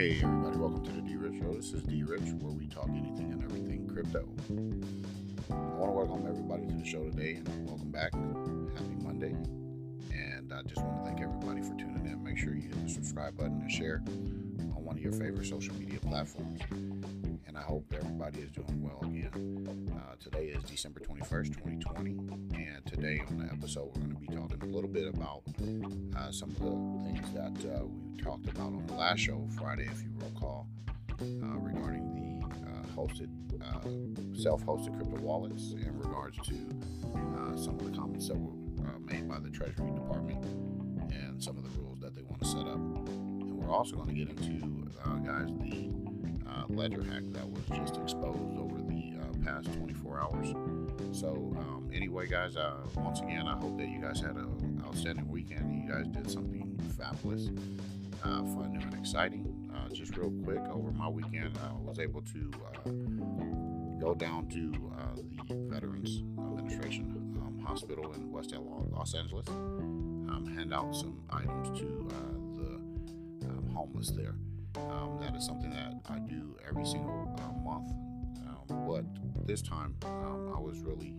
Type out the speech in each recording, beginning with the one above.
Hey everybody, welcome to the D-Rich Show. This is D-Rich, where we talk anything and everything crypto. I want to welcome everybody to the show today, and welcome back. Happy Monday. And I just want to thank everybody for tuning in. Make sure you hit the subscribe button and share on one of your favorite social media platforms. And I hope everybody is doing well again. Today is December 21st, 2020. And today on the episode, we're going to be talking a little bit about some of the things that we talked about on the last show, Friday, if you recall, regarding the self-hosted crypto wallets in regards to some of the comments that were made by the Treasury Department and some of the rules that they want to set up. And we're also going to get into, guys, the Ledger hack that was just exposed over the past 24 hours. So anyway, guys, once again, I hope that you guys had an outstanding weekend. You guys did something fabulous, fun, new, and exciting. Just real quick, over my weekend, I was able to go down to the Veterans Administration Hospital in West Los Angeles, hand out some items to the homeless there. That is something that I do every single month, but this time I was really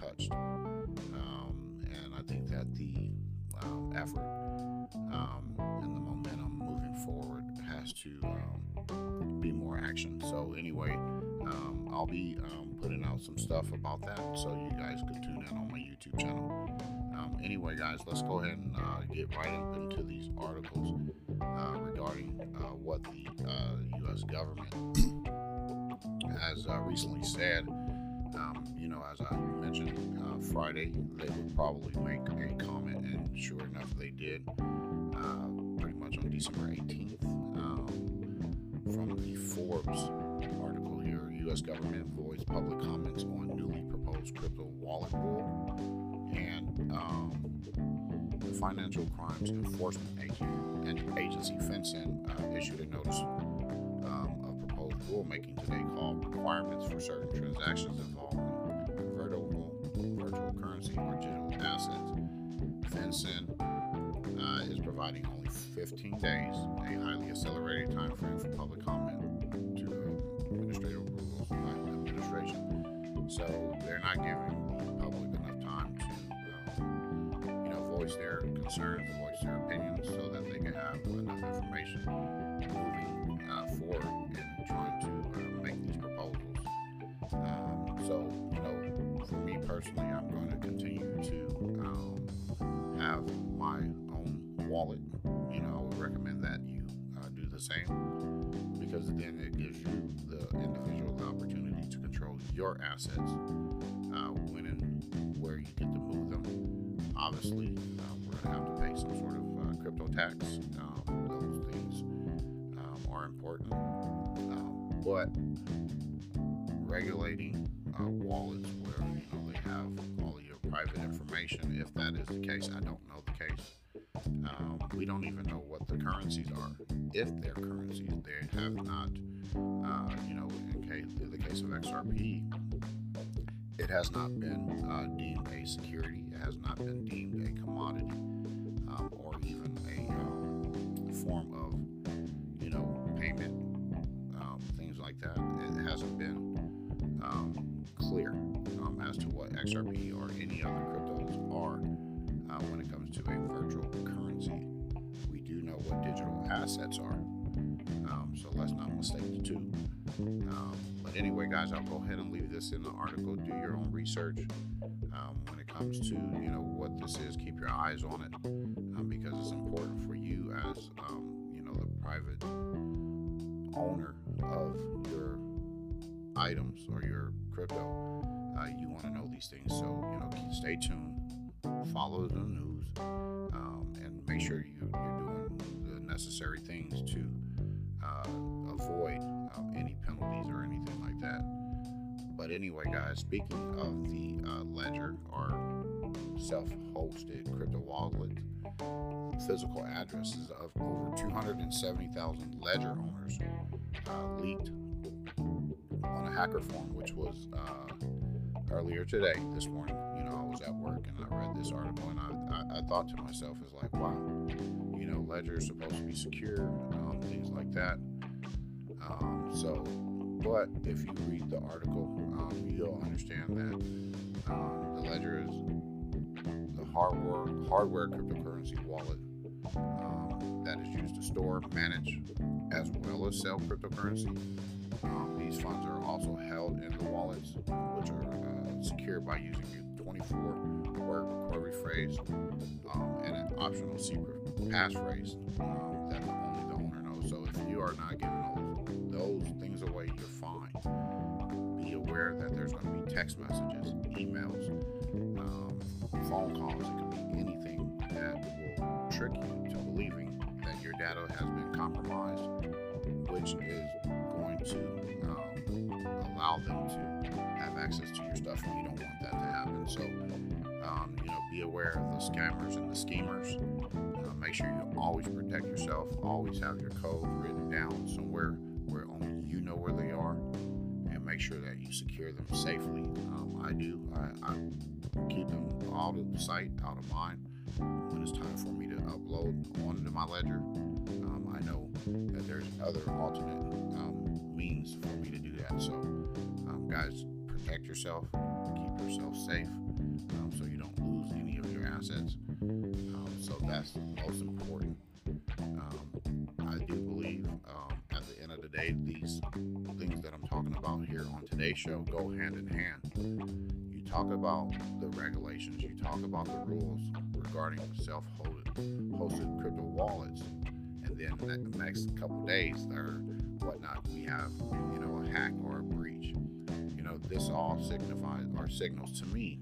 touched, and I think that the effort and the momentum moving forward has to be more action. So anyway, I'll be putting out some stuff about that, so you guys can tune in on my YouTube channel. Anyway, guys, let's go ahead and get right up into these articles regarding what the U.S. government has recently said. You know, as I mentioned Friday, they would probably make a comment, and sure enough, they did pretty much on December 18th. From the Forbes article here, U.S. government voids public comments on newly proposed crypto wallet rule, and the Financial Crimes Enforcement Agency, FinCEN, issued a notice of proposed rulemaking today called Requirements for Certain Transactions Involving Virtual Currency or Digital Assets. FinCEN is providing only 15 days, a highly accelerated time frame for public comment to administrative rules by the administration. So they're not giving the public enough time to voice their concerns, voice their opinions, so that they can have enough information moving forward in trying to make these proposals. So, for me personally, I'm going to continue to have my own wallet. I would recommend that you do the same, because then it gives you, the individual, the opportunity to control your assets, when and where you get to move them. Obviously, we're going to have to pay some sort of crypto tax. Those things are important, but regulating wallets where they have all of your private information, if that is the case, I don't know the case. We don't even know what the currencies are, if they're currencies. They have not, in the case of XRP, it has not been deemed a security. It has not been deemed a commodity, or even a form of, payment, things like that. It hasn't been clear as to what XRP or any other cryptos are when it comes to a virtual currency. We do know what digital assets are, so let's not mistake the two. But anyway, guys, I'll go ahead and leave this in the article. Do your own research when it comes to what this is. Keep your eyes on it, because it's important for you as the private owner of your items or your crypto. You want to know these things, so stay tuned. Follow the news, and make sure you're doing the necessary things to avoid any penalties or anything like that. But anyway, guys, speaking of the Ledger or self-hosted crypto wallet, physical addresses of over 270,000 Ledger owners leaked on a hacker forum, which was earlier today, this morning. I was at work and I read this article, and I thought to myself, is like, wow, Ledger is supposed to be secure, things like that. But if you read the article, you'll understand that the Ledger is the hardware cryptocurrency wallet that is used to store, manage, as well as sell cryptocurrency. These funds are also held in the wallets, which are secured by using 24-word query phrase and an optional secret passphrase that only the owner knows. So if you are not giving those things away, you're fine. Be aware that there's going to be text messages, emails, phone calls. It could be anything that will trick you to believing that your data has been compromised, which is going to allow them to have access to your stuff, and you don't want that to happen. So, be aware of the scammers and the schemers. Make sure you always protect yourself. Always have your code written down somewhere where only you know where they are, and make sure that you secure them safely. I do. I keep them out of sight, out of mind. When it's time for me to upload onto my Ledger, I know that there's other alternate means for me to do that. So, guys, protect yourself, keep yourself safe, so you don't lose any of your assets. So that's the most important. I do believe at the end of the day, these things that I'm talking about here on today's show go hand in hand. You talk about the regulations, you talk about the rules regarding self-hosted crypto wallets, and then the next couple days or whatnot, we have a hack or a breach. This all signifies or signals to me.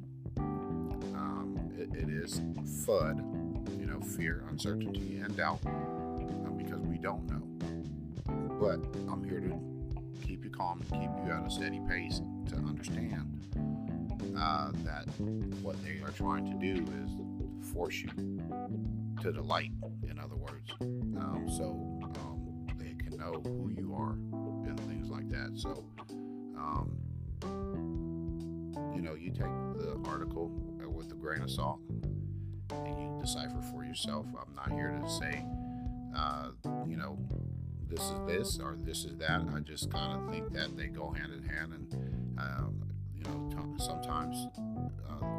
It is FUD, fear, uncertainty, and doubt, because we don't know. But I'm here to keep you calm, keep you at a steady pace to understand that what they are trying to do is force you to the light, in other words. They can know who you are and things like that. So, you take the article with a grain of salt and you decipher for yourself. I'm not here to say, this is this or this is that. I just kind of think that they go hand in hand, and, sometimes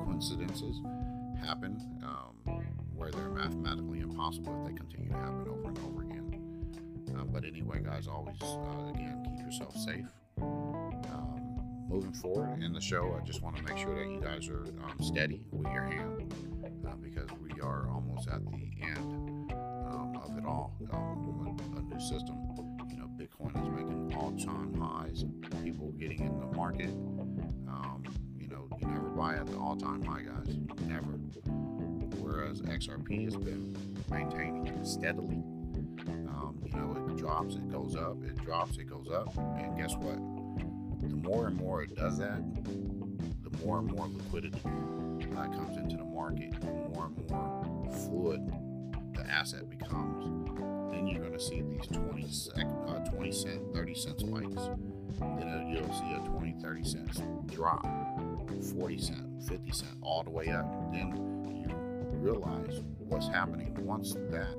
coincidences happen where they're mathematically impossible if they continue to happen over and over again. But anyway, guys, always, again, keep yourself safe. Moving forward in the show, I just want to make sure that you guys are steady with your hand because we are almost at the end of it all. A new system, Bitcoin is making all-time highs. People getting in the market. You never buy at the all-time high, guys. Never. Whereas XRP has been maintaining steadily. It drops, it goes up, it drops, it goes up, and guess what? The more and more it does that, the more and more liquidity comes into the market, the more and more fluid the asset becomes. Then you're going to see these 20 cent, 30 cent spikes. Then you'll see a 20, 30 cent drop, 40 cent, 50 cent, all the way up. Then you realize what's happening. Once that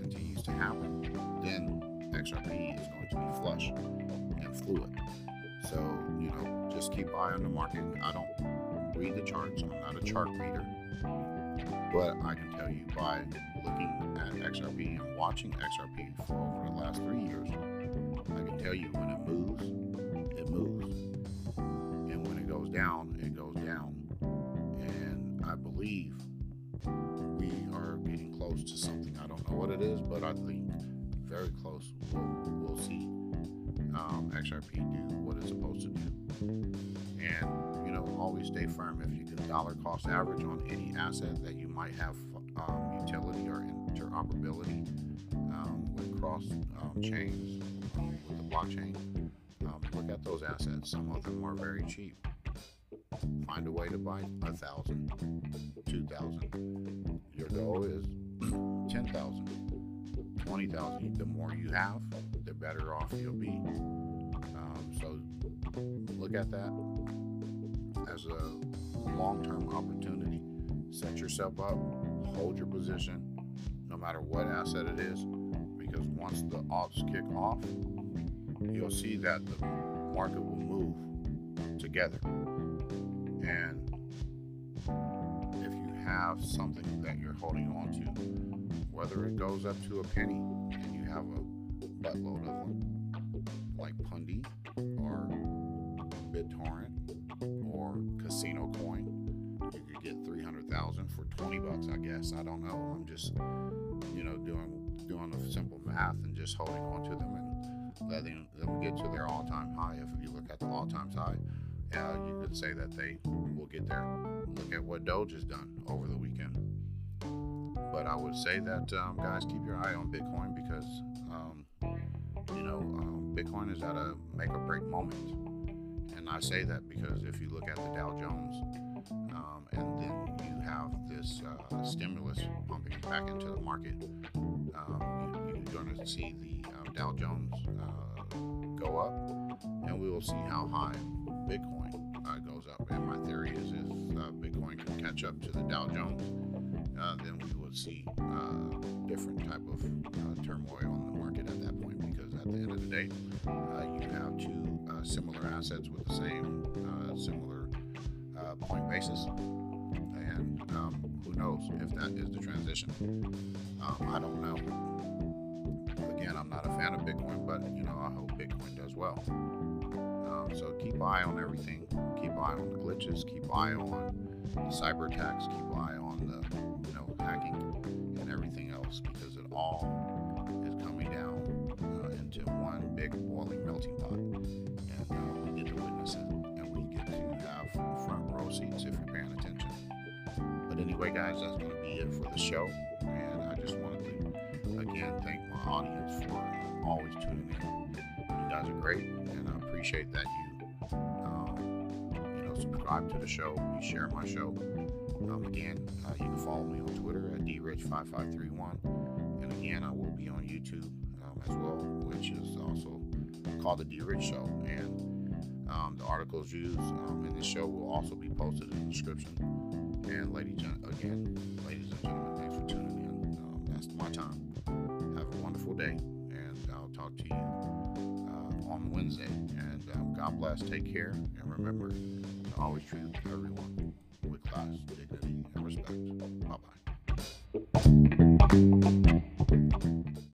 continues to happen, then XRP is going to be flush and fluid. So, just keep eye on the market. I don't read the charts. I'm not a chart reader. But I can tell you by looking at XRP and watching XRP for over the last 3 years, I can tell you when it moves, it moves. And when it goes down, it goes down. And I believe we are getting close to something. I don't know what it is, but I think very close. We'll see. XRP do what it's supposed to do, and always stay firm. If you can dollar cost average on any asset that you might have utility or interoperability with cross chains with the blockchain, look at those assets. Some of them are very cheap. Find a way to buy 1,000, 2,000. Your goal is 10,000, 20,000. The more you have, the better off you'll be. So look at that as a long-term opportunity. Set yourself up, hold your position, no matter what asset it is, because once the alts kick off, you'll see that the market will move together. And if you have something that you're holding on to, whether it goes up to a penny and you have a buttload of them, like Pundi or BitTorrent or Casino Coin, you could get 300,000 for $20, I guess. I don't know. I'm just, doing the simple math and just holding on to them and letting them get to their all-time high. If you look at the all-time high, you could say that they will get there. Look at what Doge has done over the weekend. But I would say that, guys, keep your eye on Bitcoin because, Bitcoin is at a make-or-break moment. And I say that because if you look at the Dow Jones, and then you have this stimulus pumping back into the market, you're going to see the Dow Jones go up, and we will see how high Bitcoin goes up. And my theory is if Bitcoin can catch up to the Dow Jones, then we would see different type of turmoil on the market at that point, because at the end of the day, you have two similar assets with the same similar point basis, and who knows if that is the transition. I don't know. Again, I'm not a fan of Bitcoin, but I hope Bitcoin does well. So keep an eye on everything. Keep an eye on the glitches. Keep an eye on the cyber attacks. Keep an eye on the hacking and everything else, because it all is coming down into one big boiling melting pot, and we get to witness it. Front row seats if you're paying attention. But anyway, guys, that's going to be it for the show, and I just wanted to again thank my audience for always tuning in. You guys are great, and I appreciate that you subscribe to the show, you share my show. Again, you can follow me on Twitter at drich5531, and again I will be on YouTube as well, which is also called the D-Rich Show. And the articles used in this show will also be posted in the description. And ladies and gentlemen, thanks for tuning in. That's my time. Have a wonderful day, and I'll talk to you on Wednesday. And God bless, take care, and remember to always treat everyone with class, dignity, and respect. Bye-bye.